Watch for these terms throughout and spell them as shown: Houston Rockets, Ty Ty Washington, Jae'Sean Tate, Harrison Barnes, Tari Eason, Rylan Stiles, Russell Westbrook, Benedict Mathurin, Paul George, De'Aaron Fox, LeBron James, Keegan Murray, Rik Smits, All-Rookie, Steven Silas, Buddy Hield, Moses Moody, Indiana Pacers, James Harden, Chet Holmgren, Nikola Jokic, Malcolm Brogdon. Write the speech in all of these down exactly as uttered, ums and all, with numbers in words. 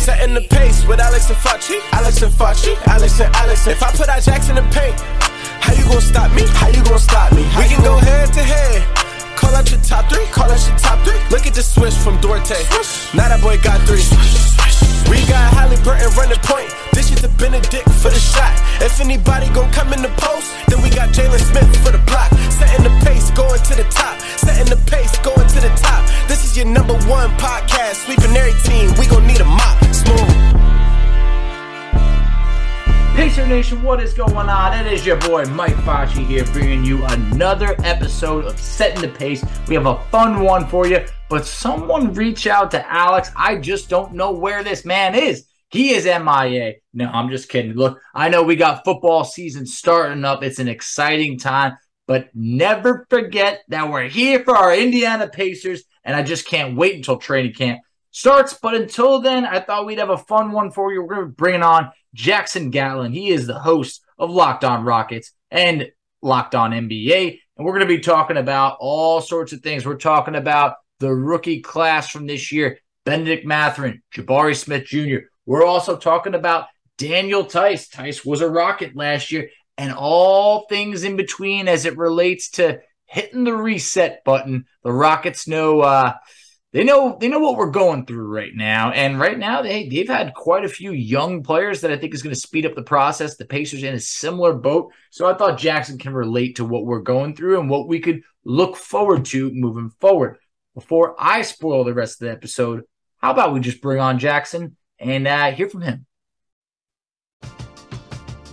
Setting the pace with Alex and Fauci, Alex and Fauci, Alex and Alex. If I put our jacks in the paint, how you gonna stop me? How you gonna stop me? How we can go head to head. Call out your top three, call out your top three. Look at the switch from Duarte. Now that boy got three. We got Halliburton running point. This is the Benedict for the shot. If anybody gon' come in the post, then we got Jalen Smith for the block. Setting the pace, going to the top. Setting the pace, going to the top. This is your number one podcast. Sweeping every team, we gon' need a mop. Smooth. Pacer Nation, what is going on? It is your boy Mike Fauci here, bringing you another episode of Setting the Pace. We have a fun one for you, but someone reach out to Alex. I just don't know where this man is. He is M I A. No, I'm just kidding. Look, I know we got football season starting up. It's an exciting time, but never forget that we're here for our Indiana Pacers, and I just can't wait until training camp starts. But until then, I thought we'd have a fun one for you. We're going to bring on Jackson Gatlin. He is the host of Locked On Rockets and Locked On N B A, and we're going to be talking about all sorts of things. We're talking about the rookie class from this year, Benedict Mathurin, Jabari Smith Junior We're also talking about Daniel Theis. Theis was a Rocket last year, and all things in between as it relates to hitting the reset button. The Rockets know uh, they know they know what we're going through right now, and right now they they've had quite a few young players that I think is going to speed up the process. The Pacers in a similar boat, so I thought Jackson can relate to what we're going through and what we could look forward to moving forward. Before I spoil the rest of the episode, how about we just bring on Jackson and uh, hear from him.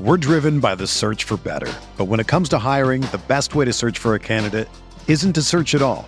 We're driven by the search for better. But when it comes to hiring, the best way to search for a candidate isn't to search at all.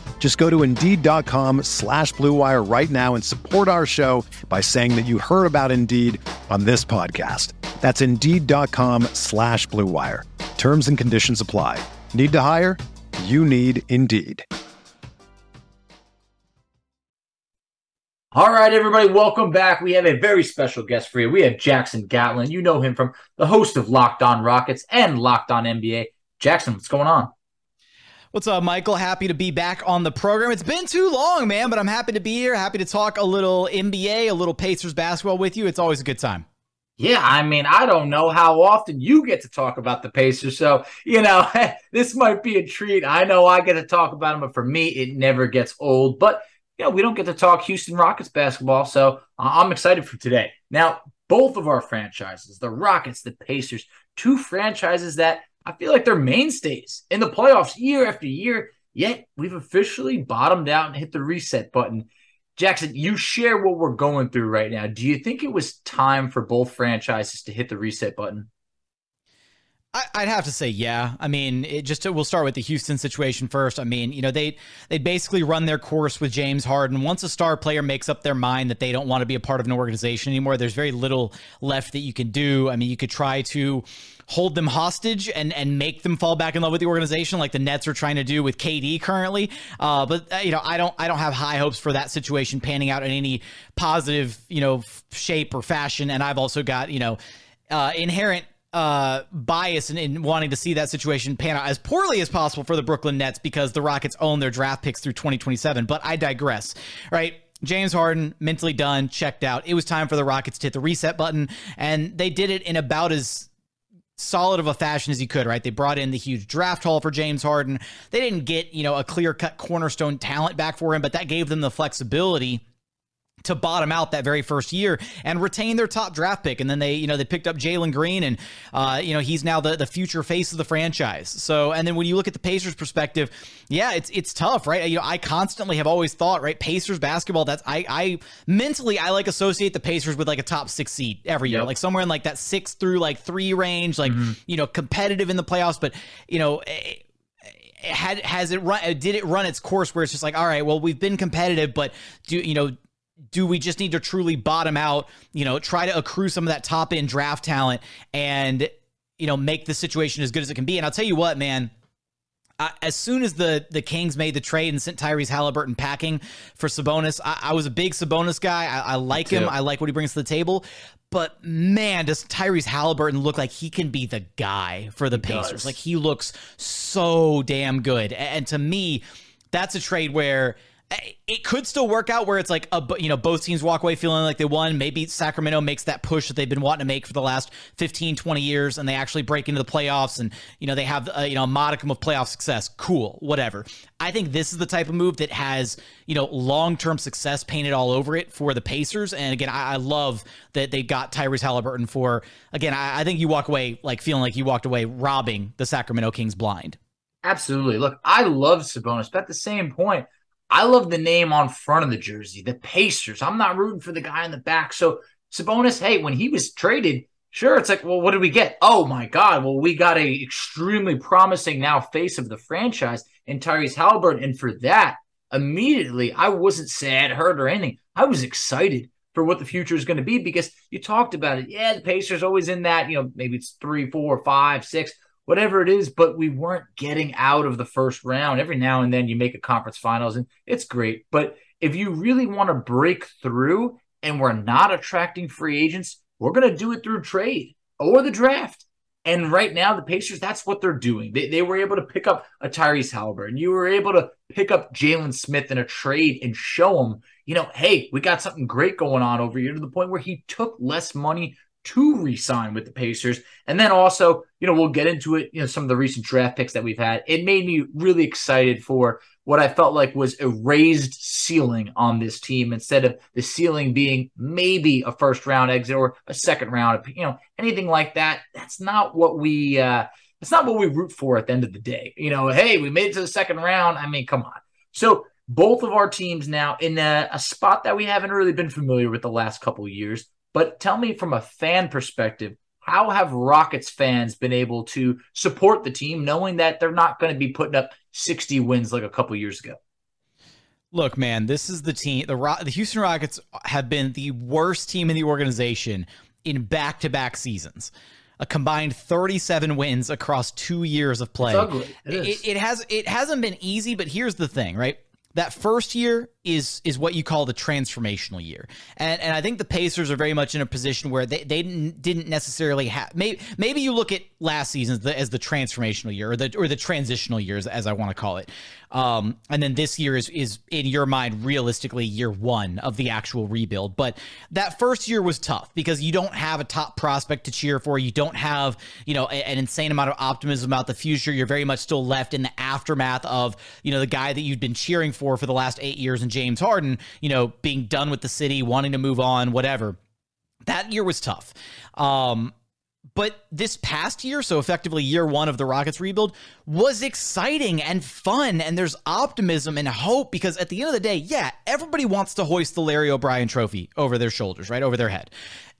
Just go to Indeed.com slash BlueWire right now and support our show by saying that you heard about Indeed on this podcast. That's Indeed.com slash BlueWire. Terms and conditions apply. Need to hire? You need Indeed. All right, everybody, welcome back. We have a very special guest for you. We have Jackson Gatlin. You know him from the host of Locked On Rockets and Locked On N B A. Jackson, what's going on? What's up, Michael? Happy to be back on the program. It's been too long, man, but I'm happy to be here. Happy to talk a little N B A, a little Pacers basketball with you. It's always a good time. Yeah, I mean, I don't know how often you get to talk about the Pacers, so, you know, this might be a treat. I know I get to talk about them, but for me, it never gets old. But, you know, we don't get to talk Houston Rockets basketball, so I'm excited for today. Now, both of our franchises, the Rockets, the Pacers, two franchises that I feel like they're mainstays in the playoffs year after year, yet we've officially bottomed out and hit the reset button. Jackson, you share what we're going through right now. Do you think it was time for both franchises to hit the reset button? I'd have to say, yeah. I mean, it just we'll start with the Houston situation first. I mean, you know, they they basically run their course with James Harden. Once a star player makes up their mind that they don't want to be a part of an organization anymore, there's very little left that you can do. I mean, you could try to hold them hostage and and make them fall back in love with the organization, like the Nets are trying to do with K D currently. Uh, but uh, you know, I don't I don't have high hopes for that situation panning out in any positive, you know, shape or fashion. And I've also got, you know, uh, inherent. Uh, bias in, in wanting to see that situation pan out as poorly as possible for the Brooklyn Nets because the Rockets own their draft picks through twenty twenty-seven. But I digress, right? James Harden, mentally done, checked out. It was time for the Rockets to hit the reset button, and they did it in about as solid of a fashion as you could, right? They brought in the huge draft haul for James Harden. They didn't get, you know, a clear-cut cornerstone talent back for him, but that gave them the flexibility to bottom out that very first year and retain their top draft pick. And then they, you know, they picked up Jalen Green and, uh, you know, he's now the, the future face of the franchise. So, and then when you look at the Pacers perspective, yeah, it's, it's tough, right? You know, I constantly have always thought, right, Pacers basketball, that's, I, I mentally, I like associate the Pacers with like a top six seed every year, yep. like somewhere in like that six through like three range, like, mm-hmm. you know, competitive in the playoffs, but you know, it, it had, has it run, did it run its course where it's just like, all right, well, we've been competitive, but do you know, do we just need to truly bottom out, you know, try to accrue some of that top end draft talent and, you know, make the situation as good as it can be. And I'll tell you what, man, I, as soon as the, the Kings made the trade and sent Tyrese Halliburton packing for Sabonis, I, I was a big Sabonis guy. I, I like him. I like what he brings to the table, but man, does Tyrese Halliburton look like he can be the guy for the Pacers. Does. Like he looks so damn good. And, and to me, that's a trade where it could still work out where it's like, a, you know, both teams walk away feeling like they won. Maybe Sacramento makes that push that they've been wanting to make for the last fifteen, twenty years, and they actually break into the playoffs and, you know, they have, a, you know, a modicum of playoff success. Cool, whatever. I think this is the type of move that has, you know, long-term success painted all over it for the Pacers. And again, I, I love that they got Tyrese Halliburton for, again, I, I think you walk away like feeling like you walked away robbing the Sacramento Kings blind. Absolutely. Look, I love Sabonis, but at the same point, I love the name on front of the jersey, the Pacers. I'm not rooting for the guy in the back. So Sabonis, hey, when he was traded, sure, it's like, well, what did we get? Oh, my God. Well, we got a extremely promising now face of the franchise in Tyrese Halliburton. And for that, immediately, I wasn't sad, hurt, or anything. I was excited for what the future is going to be because you talked about it. Yeah, the Pacers always in that, you know, maybe it's three, four, five, six, whatever it is, but we weren't getting out of the first round. Every now and then you make a conference finals and it's great. But if you really want to break through and we're not attracting free agents, we're going to do it through trade or the draft. And right now the Pacers, that's what they're doing. They, they were able to pick up a Tyrese Halliburton. You were able to pick up Jalen Smith in a trade and show him, you know, hey, we got something great going on over here to the point where he took less money to re-sign with the Pacers. And then also, you know, we'll get into it, you know, some of the recent draft picks that we've had. It made me really excited for what I felt like was a raised ceiling on this team instead of the ceiling being maybe a first round exit or a second round, you know, anything like that. That's not what we, uh, that's not what we root for at the end of the day. You know, hey, we made it to the second round. I mean, come on. So both of our teams now in a, a spot that we haven't really been familiar with the last couple of years. But tell me from a fan perspective, how have Rockets fans been able to support the team knowing that they're not going to be putting up sixty wins like a couple years ago? Look, man, this is the team. The, Ro- the Houston Rockets have been the worst team in the organization in back-to-back seasons. A combined thirty-seven wins across two years of play. It's ugly. It, it, is. it has it hasn't been easy, but here's the thing, right? That first year is is what you call the transformational year. And and I think the Pacers are very much in a position where they, they didn't, didn't necessarily have... Maybe, maybe you look at last season as the, as the transformational year or the or the transitional years, as I want to call it. Um, and then this year is, is, in your mind, realistically year one of the actual rebuild. But that first year was tough because you don't have a top prospect to cheer for. You don't have, you know, a, an insane amount of optimism about the future. You're very much still left in the aftermath of, you know, the guy that you've been cheering for for for the last eight years and James Harden, you know, being done with the city, wanting to move on, whatever. That year was tough. Um, but this past year, so effectively year one of the Rockets rebuild, was exciting and fun. And there's optimism and hope because at the end of the day, yeah, everybody wants to hoist the Larry O'Brien trophy over their shoulders, right? Over their head.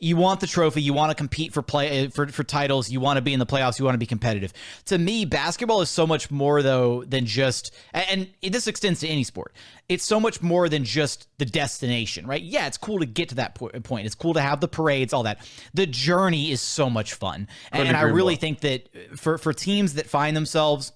You want the trophy. You want to compete for play for, for titles. You want to be in the playoffs. You want to be competitive. To me, basketball is so much more, though, than just – and this extends to any sport. It's so much more than just the destination, right? Yeah, it's cool to get to that point. It's cool to have the parades, all that. The journey is so much fun. And, and I really think that for, for teams that find themselves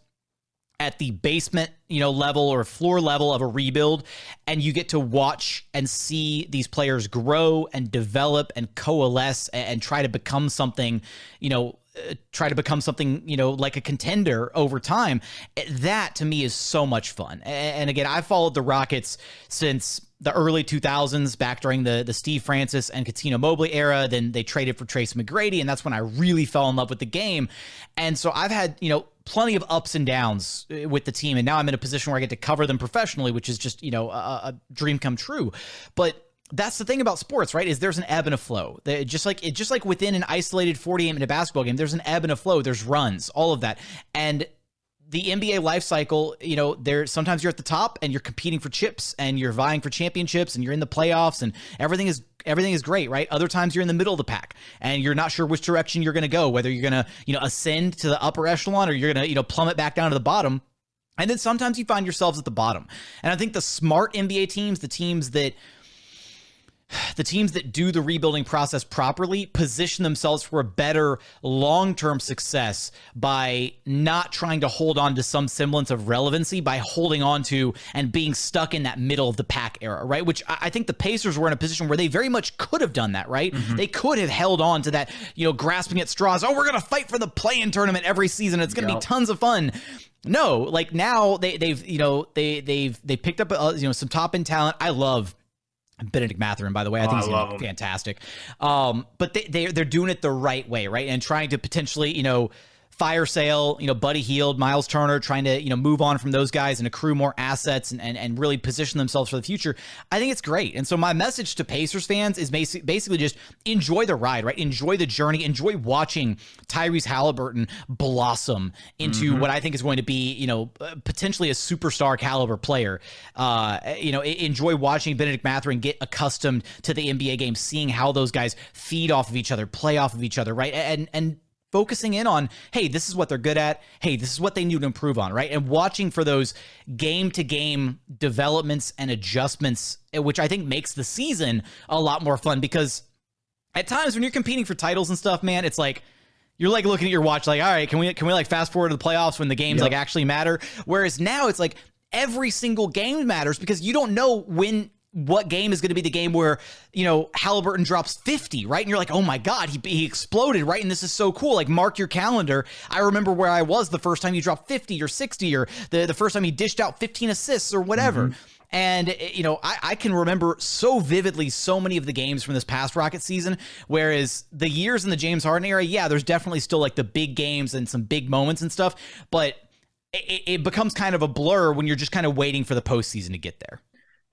at the basement, you know, level or floor level of a rebuild, and you get to watch and see these players grow and develop and coalesce and, and try to become something, you know, uh, try to become something, you know, like a contender over time. That to me is so much fun. And, and again, I followed the Rockets since the early two thousands, back during the, the Steve Francis and Cuttino Mobley era. Then they traded for Trace McGrady, and that's when I really fell in love with the game. And so I've had, you know, plenty of ups and downs with the team, and now I'm in a position where I get to cover them professionally, which is just, you know, a, a dream come true. But that's the thing about sports, right, is there's an ebb and a flow. They, just like it, just like within an isolated forty-eight minute basketball game, there's an ebb and a flow. There's runs, all of that. And the N B A life cycle, you know, there sometimes you're at the top and you're competing for chips and you're vying for championships and you're in the playoffs and everything is everything is great, right? Other times you're in the middle of the pack and you're not sure which direction you're going to go, whether you're going to, you know, ascend to the upper echelon or you're going to, you know, plummet back down to the bottom. And then sometimes you find yourselves at the bottom. And I think the smart N B A teams, the teams that The teams that do the rebuilding process properly position themselves for a better long-term success by not trying to hold on to some semblance of relevancy, by holding on to and being stuck in that middle of the pack era, right? Which I think the Pacers were in a position where they very much could have done that, right? Mm-hmm. They could have held on to that, you know, grasping at straws. Oh, we're going to fight for the play-in tournament every season. It's going to yep. be tons of fun. No, like now they, they've, you know, they, they've, they picked up, uh, you know, some top-end talent. I love Benedict Mathurin, by the way. I think oh, he's gonna be fantastic. Um, but they, they, they're doing it the right way, right? And trying to potentially, you know, fire sale, you know, Buddy Hield, Miles Turner, trying to, you know, move on from those guys and accrue more assets and, and, and really position themselves for the future. I think it's great. And so my message to Pacers fans is basic, basically just enjoy the ride, right? Enjoy the journey. Enjoy watching Tyrese Halliburton blossom into mm-hmm. what I think is going to be, you know, potentially a superstar caliber player. Uh, you know, enjoy watching Benedict Mathurin get accustomed to the N B A game, seeing how those guys feed off of each other, play off of each other, right? And, and, focusing in on, hey, this is what they're good at. Hey, this is what they need to improve on, right? And watching for those game-to-game developments and adjustments, which I think makes the season a lot more fun because at times when you're competing for titles and stuff, man, it's like you're like looking at your watch like, all right, can we can we like fast forward to the playoffs when the games yep. like actually matter? Whereas now it's like every single game matters because you don't know when what game is going to be the game where, you know, Halliburton drops fifty, right? And you're like, oh my God, he he exploded, right? And this is so cool. Like, mark your calendar. I remember where I was the first time he dropped fifty or sixty or the, the first time he dished out fifteen assists or whatever. Mm-hmm. And, you know, I, I can remember so vividly so many of the games from this past Rocket season, whereas the years in the James Harden era, yeah, there's definitely still like the big games and some big moments and stuff, but it, it becomes kind of a blur when you're just kind of waiting for the postseason to get there.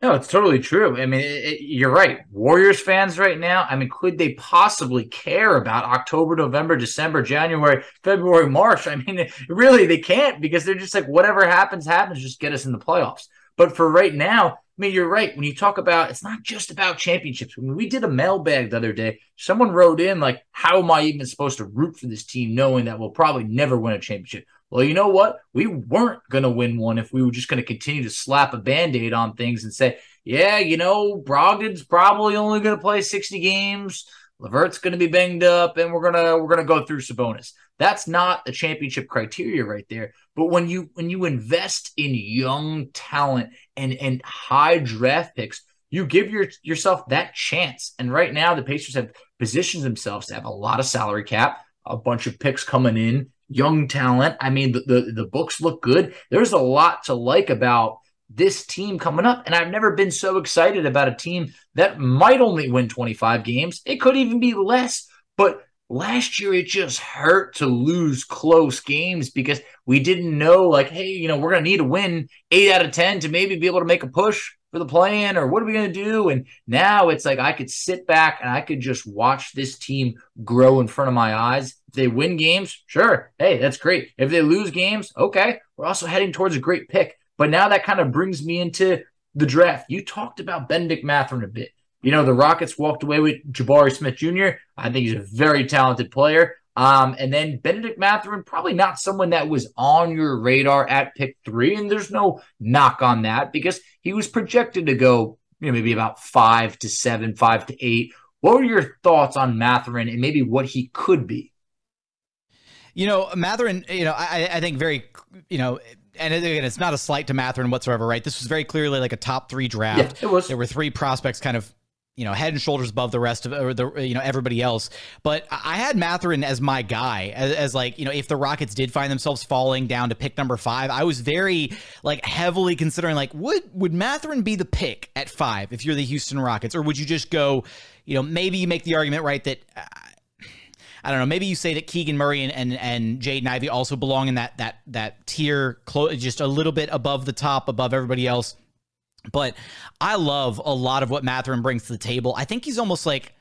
No, it's totally true. I mean, it, it, you're right. Warriors fans right now, I mean, could they possibly care about October, November, December, January, February, March? I mean, really, they can't because they're just like, whatever happens, happens. Just get us in the playoffs. But for right now, I mean, you're right. When you talk about, it's not just about championships. When we did a mailbag the other day, someone wrote in like, how am I even supposed to root for this team knowing that we'll probably never win a championship? Well, you know what? We weren't going to win one if we were just going to continue to slap a Band-Aid on things and say, yeah, you know, Brogdon's probably only going to play sixty games. LeVert's going to be banged up, and we're going to we're going to go through Sabonis. That's not the championship criteria right there. But when you when you invest in young talent and and high draft picks, you give your, yourself that chance. And right now, the Pacers have positioned themselves to have a lot of salary cap, a bunch of picks coming in, young talent. I mean, the, the, the books look good. There's a lot to like about this team coming up, and I've never been so excited about a team that might only win twenty-five games. It could even be less, but last year it just hurt to lose close games because we didn't know, like, hey, you know, we're going to need to win eight out of ten to maybe be able to make a push. for the play-in, or what are we going to do? And now it's like I could sit back and I could just watch this team grow in front of my eyes. If they win games, sure. Hey, that's great. If they lose games, okay. We're also heading towards a great pick. But now that kind of brings me into the draft. You talked about Benedict Mathurin a bit. You know, the Rockets walked away with Jabari Smith Junior I think he's a very talented player. Um, and then Benedict Mathurin, probably not someone that was on your radar at pick three. And there's no knock on that because he was projected to go, you know, maybe about five to seven, five to eight. What were your thoughts on Mathurin and maybe what he could be? You know, Mathurin, you know, I, I think very, you know, and again, it's not a slight to Mathurin whatsoever, right? This was very clearly like a top three draft. Yeah, it was. There were three prospects kind of, you know, head and shoulders above the rest of or the, you know, everybody else. But I had Mathurin as my guy, as, as like, you know, if the Rockets did find themselves falling down to pick number five, I was very like heavily considering like, would, would Mathurin be the pick at five if you're the Houston Rockets? Or would you just go, you know, maybe you make the argument, right, that, uh, I don't know, maybe you say that Keegan Murray and, and, and Jaden Ivey also belong in that, that, that tier, close, just a little bit above the top, above everybody else. But I love a lot of what Mathurin brings to the table. I think he's almost like,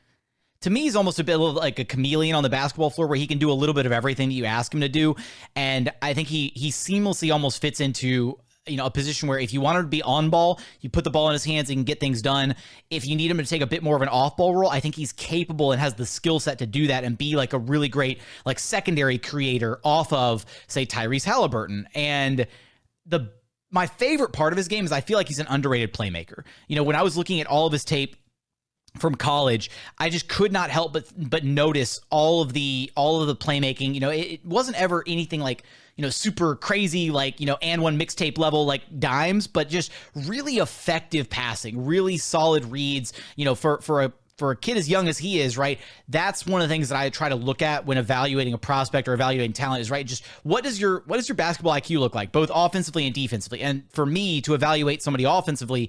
to me, he's almost a bit like a chameleon on the basketball floor where he can do a little bit of everything that you ask him to do. And I think he he seamlessly almost fits into, you know, a position where if you want him to be on ball, you put the ball in his hands, he can get things done. If you need him to take a bit more of an off ball role, I think he's capable and has the skill set to do that and be like a really great like secondary creator off of, say, Tyrese Halliburton. And the My favorite part of his game is I feel like he's an underrated playmaker. You know, when I was looking at all of his tape from college, I just could not help but but notice all of the all of the playmaking. You know, it, it wasn't ever anything like, you know, super crazy, like, you know, and one mixtape level, like dimes, but just really effective passing, really solid reads, you know, for, for a, For a kid as young as he is, right? That's one of the things that I try to look at when evaluating a prospect or evaluating talent is, right, just what does your what does your basketball I Q look like, both offensively and defensively? And for me to evaluate somebody offensively,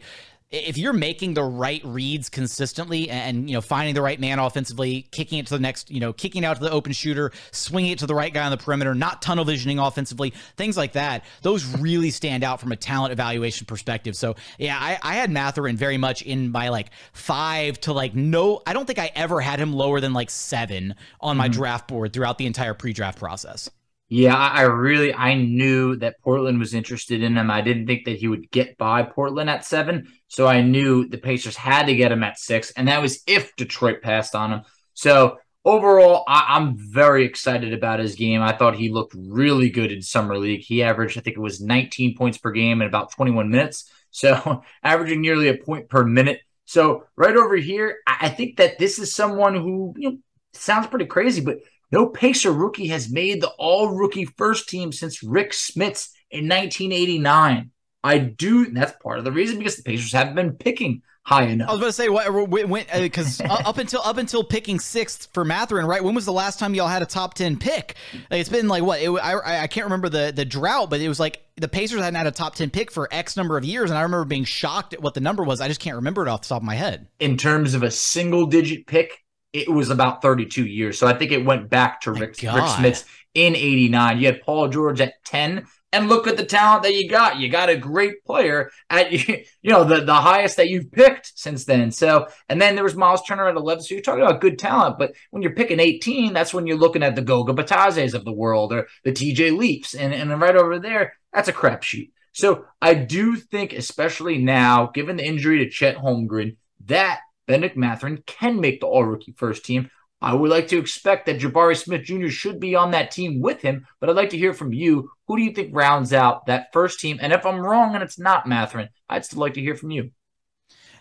if you're making the right reads consistently and, you know, finding the right man offensively, kicking it to the next, you know, kicking out to the open shooter, swinging it to the right guy on the perimeter, not tunnel visioning offensively, things like that, those really stand out from a talent evaluation perspective. So, yeah, I, I had Mathurin very much in my, like, five to, like, no, I don't think I ever had him lower than, like, seven on my mm-hmm. draft board throughout the entire pre-draft process. Yeah, I really, I knew that Portland was interested in him. I didn't think that he would get by Portland at seven. So I knew the Pacers had to get him at six. And that was if Detroit passed on him. So overall, I, I'm very excited about his game. I thought he looked really good in Summer League. He averaged, I think it was nineteen points per game in about twenty-one minutes. So averaging nearly a point per minute. So right over here, I, I think that this is someone who, you know, sounds pretty crazy, but no Pacer rookie has made the all-rookie first team since Rik Smits in nineteen eighty-nine. I do, and that's part of the reason, because the Pacers haven't been picking high enough. I was about to say, what because uh, up until up until picking sixth for Mathurin, right? When was the last time y'all had a top ten pick? Like, it's been like what? It, I I can't remember the the drought, but it was like the Pacers hadn't had a top ten pick for X number of years, and I remember being shocked at what the number was. I just can't remember it off the top of my head. In terms of a single-digit pick, it was about thirty-two years. So I think it went back to Rik, Rik Smits in eighty-nine. You had Paul George at ten. And look at the talent that you got. You got a great player at, you know, the, the highest that you've picked since then. So, and then there was Miles Turner at eleven. So you're talking about good talent. But when you're picking eighteen, that's when you're looking at the Goga Batazes of the world or the T J Leaps. And, and right over there, that's a crapshoot. So I do think, especially now, given the injury to Chet Holmgren, that Benedict Mathurin can make the all-rookie first team. I would like to expect that Jabari Smith Junior should be on that team with him, but I'd like to hear from you. Who do you think rounds out that first team? And if I'm wrong and it's not Mathurin, I'd still like to hear from you.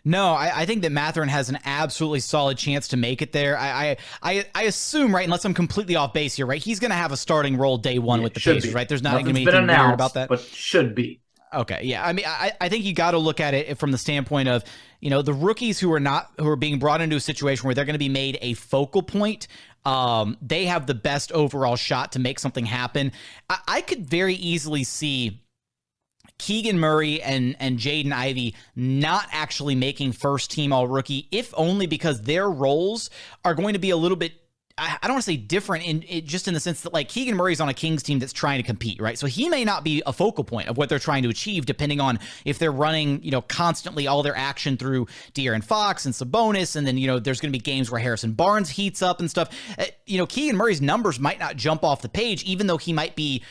No, I, I think that Mathurin has an absolutely solid chance to make it there. I I, I assume, right, unless I'm completely off base here, right, he's going to have a starting role day one yeah, with the Pacers, be. right? There's not going to be anything weird about that. But should be. Okay, yeah. I mean, I, I think you got to look at it from the standpoint of, you know, the rookies who are not who are being brought into a situation where they're going to be made a focal point. Um, they have the best overall shot to make something happen. I, I could very easily see Keegan Murray and and Jaden Ivey not actually making first team all rookie, if only because their roles are going to be a little bit I don't want to say different in it, just in the sense that like Keegan Murray's on a Kings team that's trying to compete, right? So he may not be a focal point of what they're trying to achieve, depending on if they're running, you know, constantly all their action through De'Aaron Fox and Sabonis. And then, you know, there's going to be games where Harrison Barnes heats up and stuff. Uh, you know, Keegan Murray's numbers might not jump off the page, even though he might be,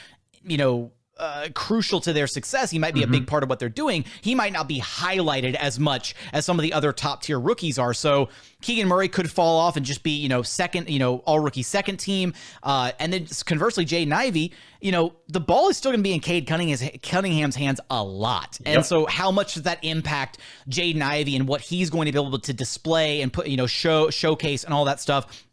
you know, Uh, crucial to their success. He might be mm-hmm. a big part of what they're doing. He might not be highlighted as much as some of the other top tier rookies are. So Keegan Murray could fall off and just be, you know, second, you know, all rookie second team. Uh, and then conversely, Jaden Ivey, you know, the ball is still going to be in Cade Cunningham's hands a lot. Yep. And so how much does that impact Jaden Ivey and what he's going to be able to display and put, you know, show showcase and all that stuff.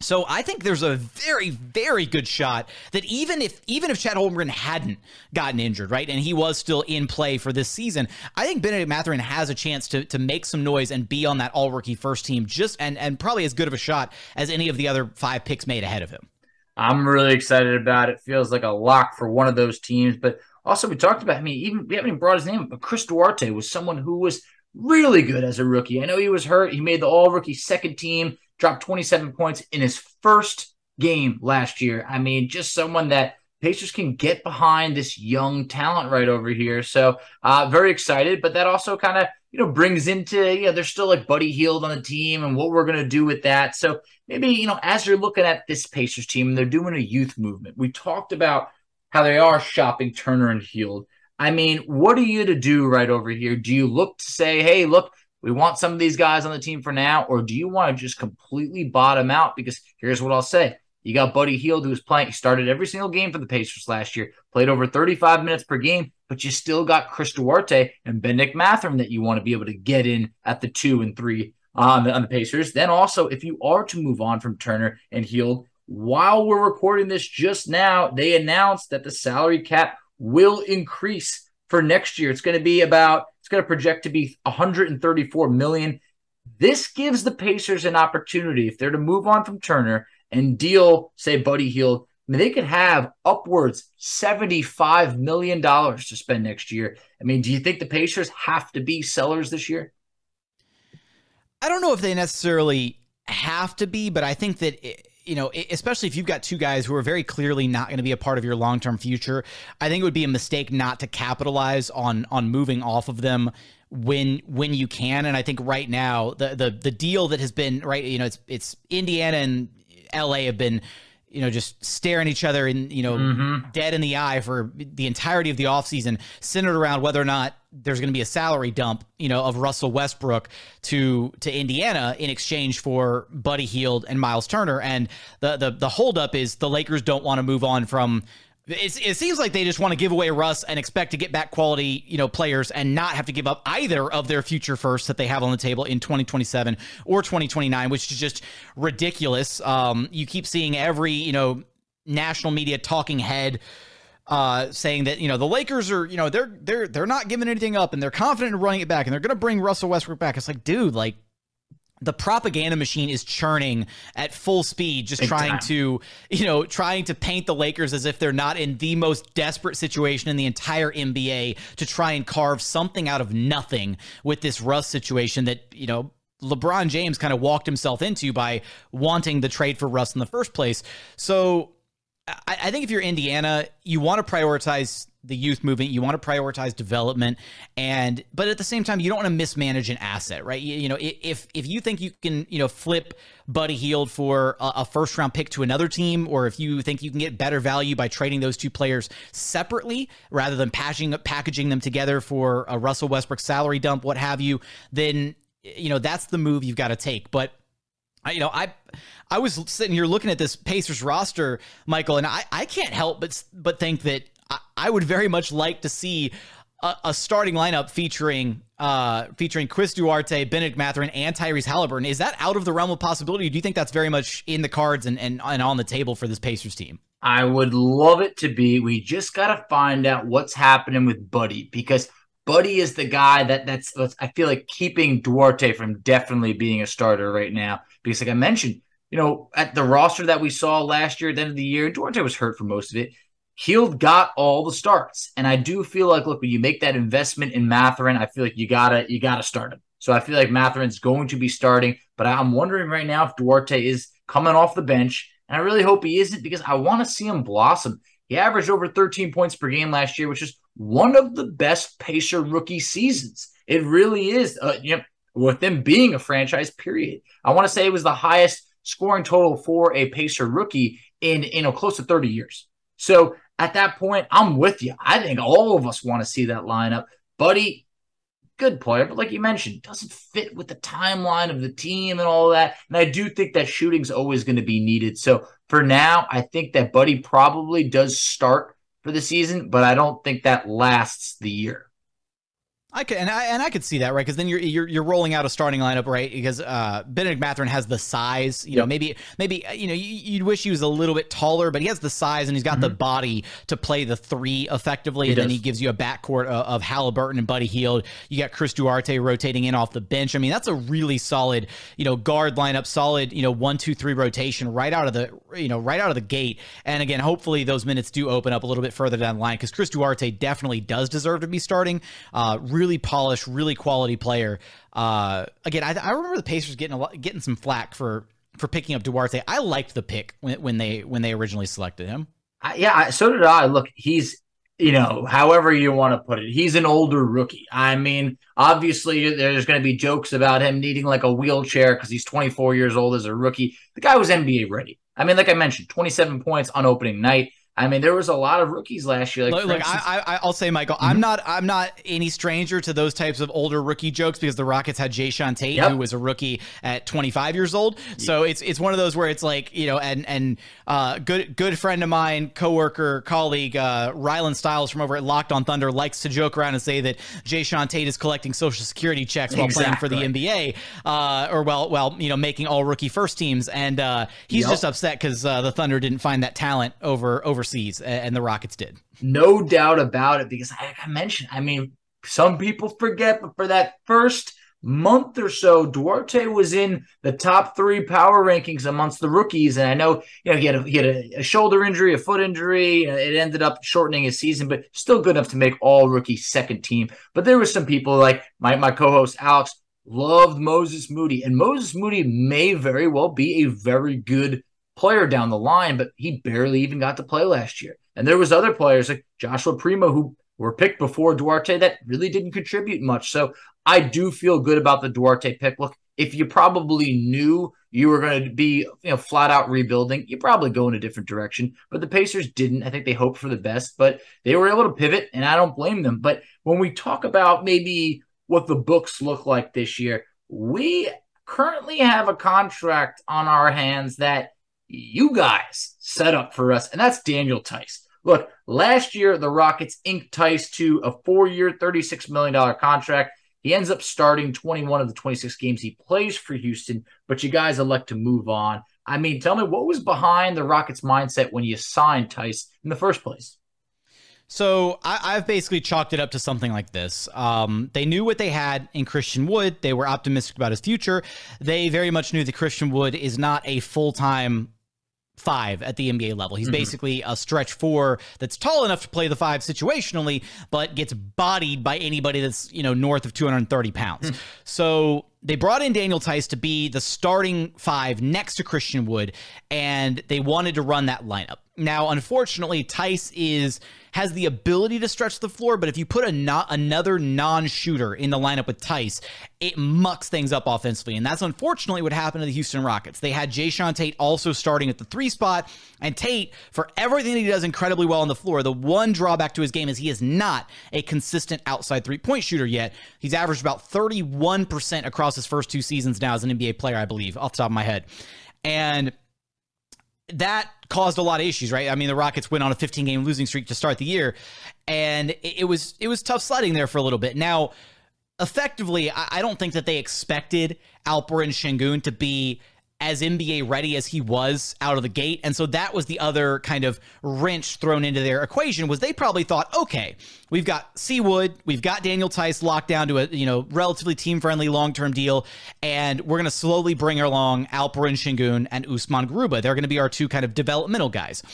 So I think there's a very, very good shot that even if even if Chet Holmgren hadn't gotten injured, right, and he was still in play for this season, I think Benedict Mathurin has a chance to to make some noise and be on that all-rookie first team, just and and probably as good of a shot as any of the other five picks made ahead of him. I'm really excited about it. Feels like a lock for one of those teams. But also we talked about, I mean, even we haven't even brought his name up, but Chris Duarte was someone who was really good as a rookie. I know he was hurt. He made the all-rookie second team. Dropped twenty-seven points in his first game last year. I mean, just someone that Pacers can get behind, this young talent right over here. So uh, very excited, but that also kind of, you know, brings into, you know, there's still like Buddy Hield on the team and what we're going to do with that. So maybe, you know, as you're looking at this Pacers team, they're doing a youth movement. We talked about how they are shopping Turner and Hield. I mean, what are you to do right over here? Do you look to say, hey, look, we want some of these guys on the team for now, or do you want to just completely bottom out? Because here's what I'll say. You got Buddy Hield, who was playing. He started every single game for the Pacers last year, played over thirty-five minutes per game, but you still got Chris Duarte and Benedict Mathurin that you want to be able to get in at the two and three on the, on the Pacers. Then also, if you are to move on from Turner and Hield, while we're recording this just now, they announced that the salary cap will increase for next year. It's going to be about – it's going to project to be one hundred thirty-four million dollars. This gives the Pacers an opportunity, if they're to move on from Turner and deal, say, Buddy Hield, I mean, they could have upwards seventy-five million dollars to spend next year. I mean, do you think the Pacers have to be sellers this year? I don't know if they necessarily have to be, but I think that it- – you know, especially if you've got two guys who are very clearly not going to be a part of your long-term future, I think it would be a mistake not to capitalize on on moving off of them when when you can. And I think right now the the the deal that has been right, you know, it's it's Indiana and L A have been, you know, just staring each other in, you know, mm-hmm. dead in the eye for the entirety of the offseason, centered around whether or not there's going to be a salary dump, you know, of Russell Westbrook to to Indiana in exchange for Buddy Hield and Miles Turner. And the the the holdup is the Lakers don't want to move on from. It, it seems like they just want to give away Russ and expect to get back quality, you know, players and not have to give up either of their future firsts that they have on the table in twenty twenty-seven or twenty twenty-nine, which is just ridiculous. Um, you keep seeing every, you know, national media talking head uh, saying that, you know, the Lakers are, you know, they're they're they're not giving anything up and they're confident in running it back and they're going to bring Russell Westbrook back. It's like, dude, like, the propaganda machine is churning at full speed, just Big trying time. to, you know, trying to paint the Lakers as if they're not in the most desperate situation in the entire N B A to try and carve something out of nothing with this Russ situation that, you know, LeBron James kind of walked himself into by wanting the trade for Russ in the first place. So I, I think if you're Indiana, you want to prioritize the youth movement, you want to prioritize development, and but at the same time you don't want to mismanage an asset, right? You, you know, if if you think you can, you know, flip Buddy Hield for a, a first round pick to another team, or if you think you can get better value by trading those two players separately rather than patching up packaging them together for a Russell Westbrook salary dump, what have you, then, you know, that's the move you've got to take. But you know, I I was sitting here looking at this Pacers roster, Michael, and I I can't help but but think that I would very much like to see a, a starting lineup featuring uh, featuring Chris Duarte, Benedict Mathurin, and Tyrese Halliburton. Is that out of the realm of possibility? Do you think that's very much in the cards and, and, and on the table for this Pacers team? I would love it to be. We just got to find out what's happening with Buddy, because Buddy is the guy that that's, that's I feel like keeping Duarte from definitely being a starter right now. Because like I mentioned, you know, at the roster that we saw last year at the end of the year, Duarte was hurt for most of it. Hield got all the starts, and I do feel like, look, when you make that investment in Mathurin, I feel like you gotta you gotta start him. So I feel like Mathurin's going to be starting, but I'm wondering right now if Duarte is coming off the bench. And I really hope he isn't, because I want to see him blossom. He averaged over thirteen points per game last year, which is one of the best Pacer rookie seasons. It really is, uh, you know, with them being a franchise, period. I want to say it was the highest scoring total for a Pacer rookie in, you know, close to thirty years. So at that point, I'm with you. I think all of us want to see that lineup. Buddy, good player, but like you mentioned, doesn't fit with the timeline of the team and all that. And I do think that shooting's always going to be needed. So for now, I think that Buddy probably does start for the season, but I don't think that lasts the year. I could, and I and I could see that, right? Because then you're, you're you're rolling out a starting lineup, right? Because uh, Benedict Mathurin has the size, you yep. know. Maybe maybe you know you, you'd wish he was a little bit taller, but he has the size and he's got mm-hmm. the body to play the three effectively. He and does. Then he gives you a backcourt of, of Halliburton and Buddy Hield. You got Chris Duarte rotating in off the bench. I mean, that's a really solid, you know, guard lineup, solid, you know, one two three rotation right out of the you know right out of the gate. And again, hopefully those minutes do open up a little bit further down the line, because Chris Duarte definitely does deserve to be starting. Uh, Really polished, really quality player. Uh, again, I, I remember the Pacers getting a lot, getting some flack for for picking up Duarte. I liked the pick when, when they when they originally selected him. I, yeah, so did I. Look, he's, you know, however you want to put it, he's an older rookie. I mean, obviously there's going to be jokes about him needing like a wheelchair because he's twenty-four years old as a rookie. The guy was N B A ready. I mean, like I mentioned, twenty-seven points on opening night. I mean, there was a lot of rookies last year. Like, look, look instance, I, I, I'll say, Michael, mm-hmm. I'm not, I'm not any stranger to those types of older rookie jokes, because the Rockets had Jae'Sean Tate, yep. who was a rookie at twenty-five years old. Yeah. So it's, it's one of those where it's like, you know, and and uh, good, good friend of mine, coworker, colleague, uh, Rylan Stiles from over at Locked On Thunder likes to joke around and say that Jae'Sean Tate is collecting Social Security checks while exactly. playing for the N B A, uh, or well, well, you know, making all rookie first teams, and uh, he's yep. just upset because uh, the Thunder didn't find that talent over over. Overseas, and the Rockets did. No doubt about it, because like I mentioned, I mean, some people forget, but for that first month or so, Duarte was in the top three power rankings amongst the rookies, and I know, you know, he had a, he had a, a shoulder injury, a foot injury. It ended up shortening his season, but still good enough to make all rookie second team. But there were some people like my, my co-host Alex loved Moses Moody, and Moses Moody may very well be a very good player down the line, but he barely even got to play last year. And there was other players like Joshua Primo who were picked before Duarte that really didn't contribute much. So I do feel good about the Duarte pick. Look, if you probably knew you were going to be, you know, flat out rebuilding, you probably go in a different direction, but the Pacers didn't. I think they hoped for the best, but they were able to pivot, and I don't blame them. But when we talk about maybe what the books look like this year, we currently have a contract on our hands that you guys set up for us, and that's Daniel Theis. Look, last year, the Rockets inked Theis to a four-year, thirty-six million dollars contract. He ends up starting twenty-one of the twenty-six games he plays for Houston, but you guys elect to move on. I mean, tell me, what was behind the Rockets' mindset when you signed Theis in the first place? So I, I've basically chalked it up to something like this. Um, they knew what they had in Christian Wood. They were optimistic about his future. They very much knew that Christian Wood is not a full-time five at the N B A level. He's mm-hmm. basically a stretch four that's tall enough to play the five situationally, but gets bodied by anybody that's, you know, north of two hundred thirty pounds. Mm. So they brought in Daniel Theis to be the starting five next to Christian Wood, and they wanted to run that lineup. Now, unfortunately, Theis is has the ability to stretch the floor, but if you put a not, another non-shooter in the lineup with Theis, it mucks things up offensively, and that's unfortunately what happened to the Houston Rockets. They had Jae'Sean Tate also starting at the three spot, and Tate, for everything that he does incredibly well on the floor, the one drawback to his game is he is not a consistent outside three-point shooter yet. He's averaged about thirty-one percent across his first two seasons now as an N B A player, I believe, off the top of my head, and that caused a lot of issues, right? I mean, the Rockets went on a fifteen-game losing streak to start the year, and it was it was tough sledding there for a little bit. Now, effectively, I don't think that they expected Alperen Şengün to be as N B A ready as he was out of the gate, and so that was the other kind of wrench thrown into their equation. Was they probably thought, okay, we've got C. Wood, we've got Daniel Theis locked down to a, you know, relatively team-friendly long-term deal, and we're going to slowly bring along Alperen Şengün and Usman Garuba. They're going to be our two kind of developmental guys.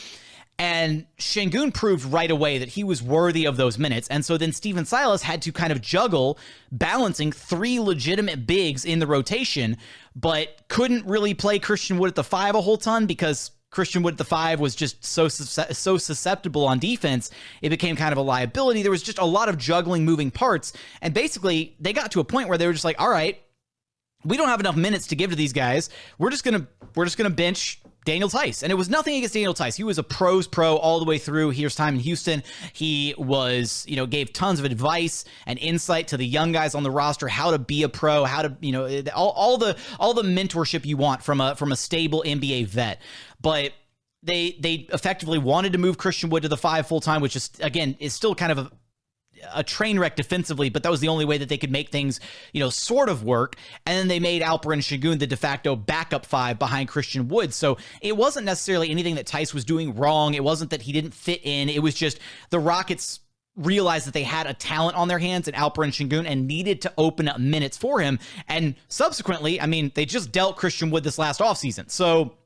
And Şengün proved right away that he was worthy of those minutes. And so then Steven Silas had to kind of juggle balancing three legitimate bigs in the rotation, but couldn't really play Christian Wood at the five a whole ton because Christian Wood at the five was just so so susceptible on defense. It became kind of a liability. There was just a lot of juggling moving parts. And basically, they got to a point where they were just like, all right, we don't have enough minutes to give to these guys. We're just going to we're just going to bench Daniel Theis. And it was nothing against Daniel Theis. He was a pro's pro all the way through his time in Houston. He was, you know, gave tons of advice and insight to the young guys on the roster, how to be a pro, how to, you know, all, all the all the mentorship you want from a from a stable N B A vet. But they they effectively wanted to move Christian Wood to the five full time, which is, again, is still kind of a a train wreck defensively, but that was the only way that they could make things, you know, sort of work. And then they made Alperen Şengün the de facto backup five behind Christian Wood. So it wasn't necessarily anything that Theis was doing wrong. It wasn't that he didn't fit in. It was just the Rockets realized that they had a talent on their hands in Alperen Şengün and needed to open up minutes for him. And subsequently, I mean, they just dealt Christian Wood this last offseason. So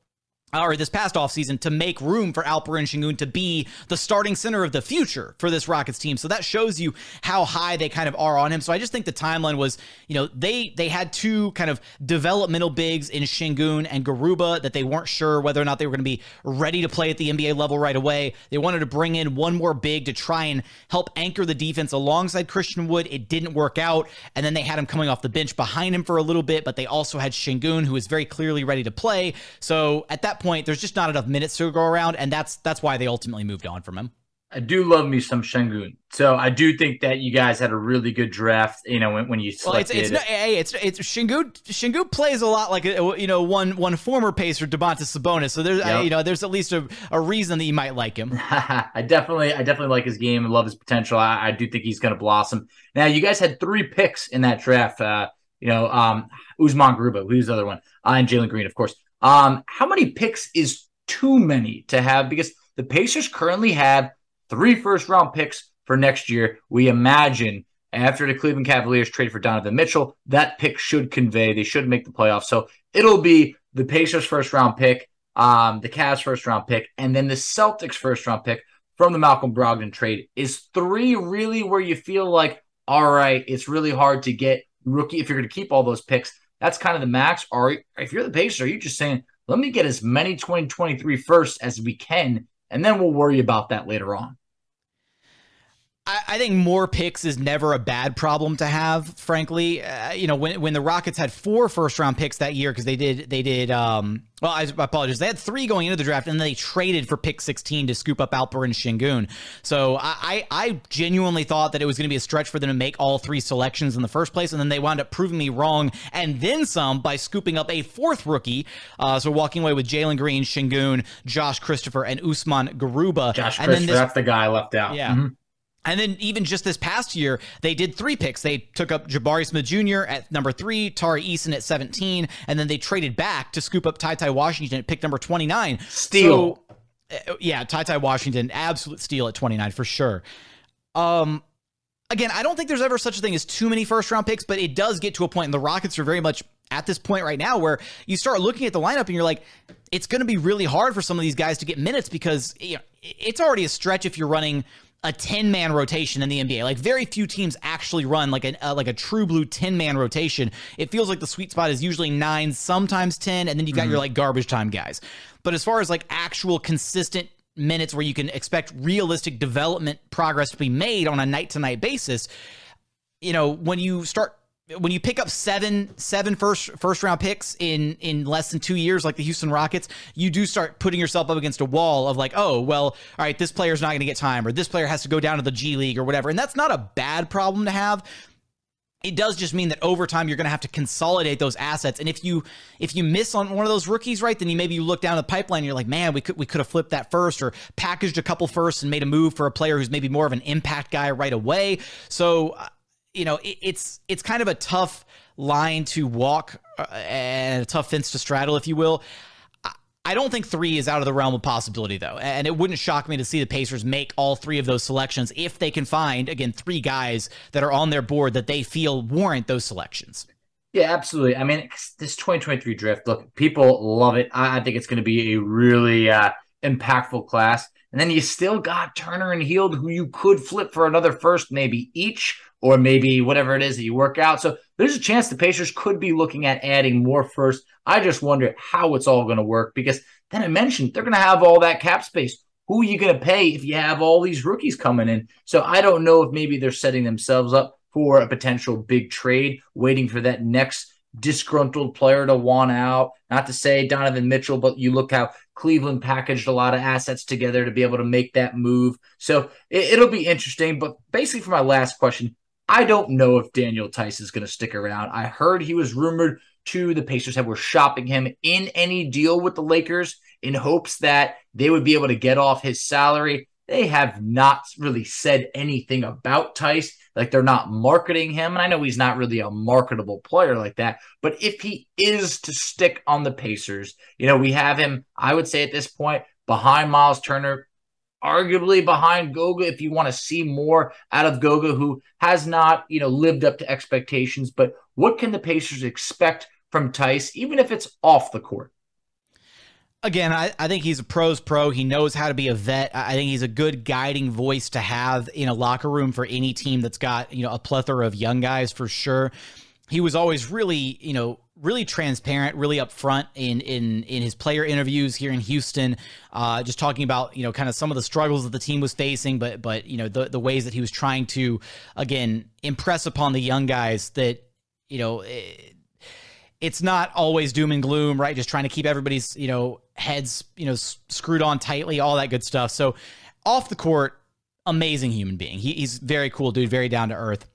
or this past offseason, to make room for Alperen Şengün to be the starting center of the future for this Rockets team. So that shows you how high they kind of are on him. So I just think the timeline was, you know, they they had two kind of developmental bigs in Şengün and Garuba that they weren't sure whether or not they were going to be ready to play at the N B A level right away. They wanted to bring in one more big to try and help anchor the defense alongside Christian Wood. It didn't work out. And then they had him coming off the bench behind him for a little bit, but they also had Şengün, who is very clearly ready to play. So at that point, there's just not enough minutes to go around, and that's that's why they ultimately moved on from him. I do love me some Şengün. So I do think that you guys had a really good draft, you know, when, when you selected. Well, it's, it's not, hey, it's it's Şengün. Şengün plays a lot like a, you know one one former Pacer, Domantas Sabonis. So there's yep. uh, you know there's at least a, a reason that you might like him. I definitely I definitely like his game and love his potential. I, I do think he's going to blossom. Now you guys had three picks in that draft. Uh, you know, um, Usman Garuba, who's the other one, uh, and Jalen Green, of course. Um, how many picks is too many to have? Because the Pacers currently have three first-round picks for next year. We imagine after the Cleveland Cavaliers trade for Donovan Mitchell, that pick should convey. They should make the playoffs. So it'll be the Pacers' first-round pick, um, the Cavs' first-round pick, and then the Celtics' first-round pick from the Malcolm Brogdon trade. Is three really where you feel like, all right, it's really hard to get rookie if you're going to keep all those picks? That's kind of the max. Or if you're the Pacers, are you just saying, let me get as many twenty twenty-three firsts as we can, and then we'll worry about that later on? I, I think more picks is never a bad problem to have, frankly. Uh, you know, when when the Rockets had four first-round picks that year, because they did, they did um, – well, I, I apologize. They had three going into the draft, and then they traded for pick sixteen to scoop up Alperen Şengün. So I, I, I genuinely thought that it was going to be a stretch for them to make all three selections in the first place, and then they wound up proving me wrong, and then some, by scooping up a fourth rookie. Uh, so walking away with Jalen Green, Şengün, Josh Christopher, and Usman Garuba. Josh Christopher, and then this, that's the guy I left out. Yeah. Mm-hmm. And then even just this past year, they did three picks. They took up Jabari Smith Junior at number three, Tari Eason at seventeen, and then they traded back to scoop up Ty Ty Washington at pick number twenty-nine. Steal. So, yeah, Ty Ty Washington, absolute steal at twenty-nine for sure. Um, again, I don't think there's ever such a thing as too many first-round picks, but it does get to a point, and the Rockets are very much at this point right now where you start looking at the lineup and you're like, it's going to be really hard for some of these guys to get minutes because, you know, it's already a stretch if you're running – a ten-man rotation in the N B A. Like, very few teams actually run like an uh, like a true blue ten-man rotation. It feels like the sweet spot is usually nine, sometimes ten, and then you got mm-hmm. your like garbage time guys. But as far as like actual consistent minutes where you can expect realistic development progress to be made on a night-to-night basis, you know, when you start when you pick up seven seven first first round picks in in less than two years, like the Houston Rockets, you do start putting yourself up against a wall of like, oh, well, all right, this player's not going to get time, or this player has to go down to the G League or whatever. And that's not a bad problem to have. It does just mean that over time you're going to have to consolidate those assets. And if you if you miss on one of those rookies, right, then you maybe you look down the pipeline and you're like, man, we could we could have flipped that first or packaged a couple firsts and made a move for a player who's maybe more of an impact guy right away. So you know, it, it's it's kind of a tough line to walk and a tough fence to straddle, if you will. I, I don't think three is out of the realm of possibility, though. And it wouldn't shock me to see the Pacers make all three of those selections if they can find, again, three guys that are on their board that they feel warrant those selections. Yeah, absolutely. I mean, this twenty twenty-three draft, look, people love it. I, I think it's going to be a really uh, impactful class. And then you still got Turner and Hield, who you could flip for another first, maybe each, or maybe whatever it is that you work out. So there's a chance the Pacers could be looking at adding more first. I just wonder how it's all going to work, because then I mentioned they're going to have all that cap space. Who are you going to pay if you have all these rookies coming in? So I don't know if maybe they're setting themselves up for a potential big trade, waiting for that next disgruntled player to want out. Not to say Donovan Mitchell, but you look how Cleveland packaged a lot of assets together to be able to make that move. So it, it'll be interesting. But basically, for my last question, I don't know if Daniel Theis is going to stick around. I heard he was rumored to the Pacers that were shopping him in any deal with the Lakers in hopes that they would be able to get off his salary. They have not really said anything about Theis. Like, they're not marketing him. And I know he's not really a marketable player like that. But if he is to stick on the Pacers, you know, we have him, I would say at this point, behind Miles Turner, arguably behind Goga, if you want to see more out of Goga, who has not, you know, lived up to expectations. But what can the Pacers expect from Theis, even if it's off the court? Again, I, I think he's a pro's pro. He knows how to be a vet. I think he's a good guiding voice to have in a locker room for any team that's got, you know, a plethora of young guys for sure. He was always really, you know, really transparent, really upfront in in in his player interviews here in Houston, uh, just talking about, you know, kind of some of the struggles that the team was facing, but but you know, the the ways that he was trying to, again, impress upon the young guys that, you know, it, it's not always doom and gloom, right? Just trying to keep everybody's, you know, heads, you know, screwed on tightly, all that good stuff. So off the court, amazing human being. He, he's very cool dude, very down to earth.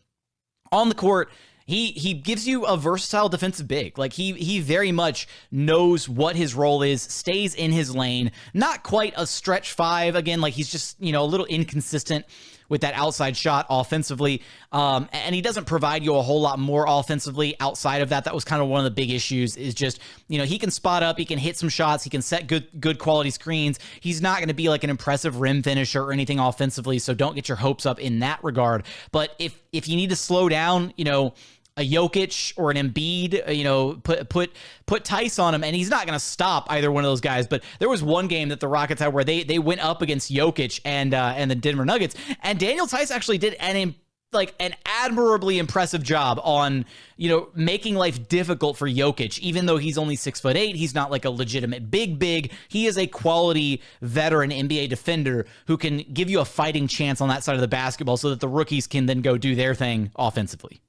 On the court, he he gives you a versatile defensive big. Like, he he very much knows what his role is, stays in his lane, not quite a stretch five. Again, like, he's just, you know, a little inconsistent with that outside shot offensively. Um, and he doesn't provide you a whole lot more offensively outside of that. That was kind of one of the big issues, is just, you know, he can spot up, he can hit some shots, he can set good, good quality screens. He's not going to be like an impressive rim finisher or anything offensively. So don't get your hopes up in that regard. But if, if you need to slow down, you know, a Jokic or an Embiid, you know, put put put Theis on him, and he's not going to stop either one of those guys. But there was one game that the Rockets had where they they went up against Jokic and uh, and the Denver Nuggets, and Daniel Theis actually did an like an admirably impressive job on, you know, making life difficult for Jokic. Even though he's only six foot eight, he's not like a legitimate big big. He is a quality veteran N B A defender who can give you a fighting chance on that side of the basketball, so that the rookies can then go do their thing offensively.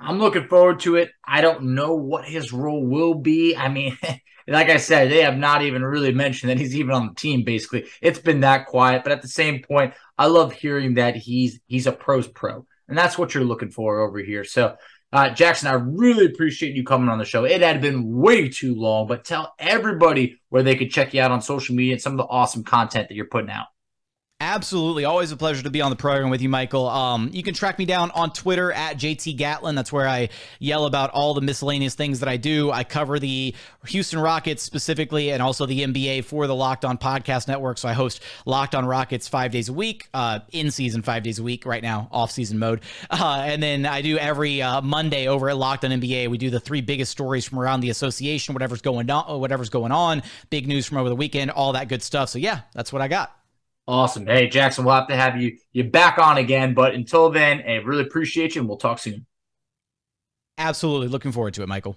I'm looking forward to it. I don't know what his role will be. I mean, like I said, they have not even really mentioned that he's even on the team, basically. It's been that quiet. But at the same point, I love hearing that he's he's a pro's pro. And that's what you're looking for over here. So, uh, Jackson, I really appreciate you coming on the show. It had been way too long, but tell everybody where they could check you out on social media and some of the awesome content that you're putting out. Absolutely. Always a pleasure to be on the program with you, Michael. Um, you can track me down on Twitter at J T Gatlin. That's where I yell about all the miscellaneous things that I do. I cover the Houston Rockets specifically, and also the N B A for the Locked On Podcast Network. So I host Locked On Rockets five days a week, uh, in season five days a week right now, off season mode. Uh, and then I do every uh, Monday over at Locked On N B A. We do the three biggest stories from around the association, whatever's going on, whatever's going on, big news from over the weekend, all that good stuff. So yeah, that's what I got. Awesome. Hey, Jackson, we'll have to have you you back on again. But until then, I really appreciate you, and we'll talk soon. Absolutely. Looking forward to it, Michael.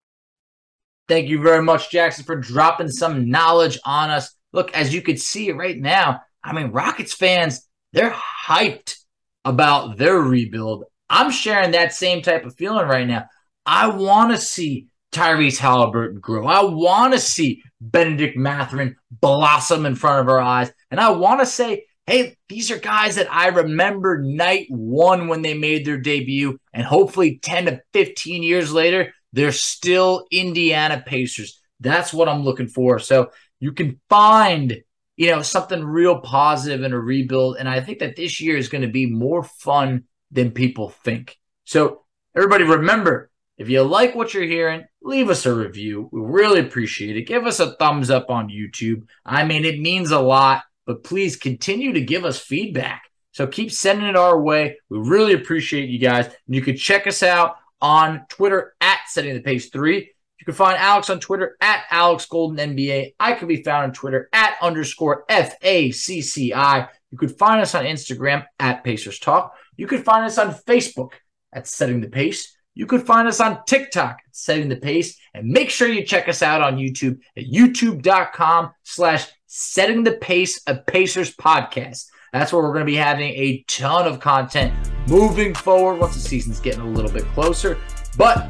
Thank you very much, Jackson, for dropping some knowledge on us. Look, as you could see right now, I mean, Rockets fans, they're hyped about their rebuild. I'm sharing that same type of feeling right now. I want to see Tyrese Halliburton grow. I want to see Benedict Mathurin blossom in front of our eyes. And I want to say, hey, these are guys that I remember night one when they made their debut. And hopefully ten to fifteen years later, they're still Indiana Pacers. That's what I'm looking for. So you can find, you know, something real positive in a rebuild. And I think that this year is going to be more fun than people think. So everybody remember, if you like what you're hearing, leave us a review. We really appreciate it. Give us a thumbs up on YouTube. I mean, it means a lot, but please continue to give us feedback. So keep sending it our way. We really appreciate you guys. And you can check us out on Twitter at Setting the Pace three. You can find Alex on Twitter at Alex Golden N B A. I can be found on Twitter at underscore F A C C I. You could find us on Instagram at Pacers Talk. You could find us on Facebook at Setting the Pace. You could find us on TikTok at Setting the Pace. And make sure you check us out on YouTube at youtube.com slash Setting the Pace of Pacers Podcast. That's where we're going to be having a ton of content moving forward once the season's getting a little bit closer. But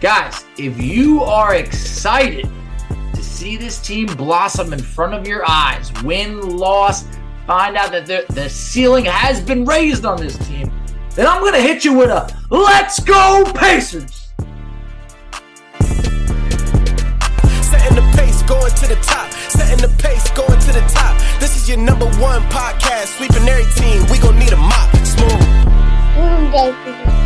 guys, if you are excited to see this team blossom in front of your eyes, win, loss, find out that the ceiling has been raised on this team, then I'm going to hit you with a Let's Go Pacers! Setting the pace, going to the top. Setting the pace, going to the top. This is your number one podcast. Sweeping every team, we gon' need a mop. Smooth.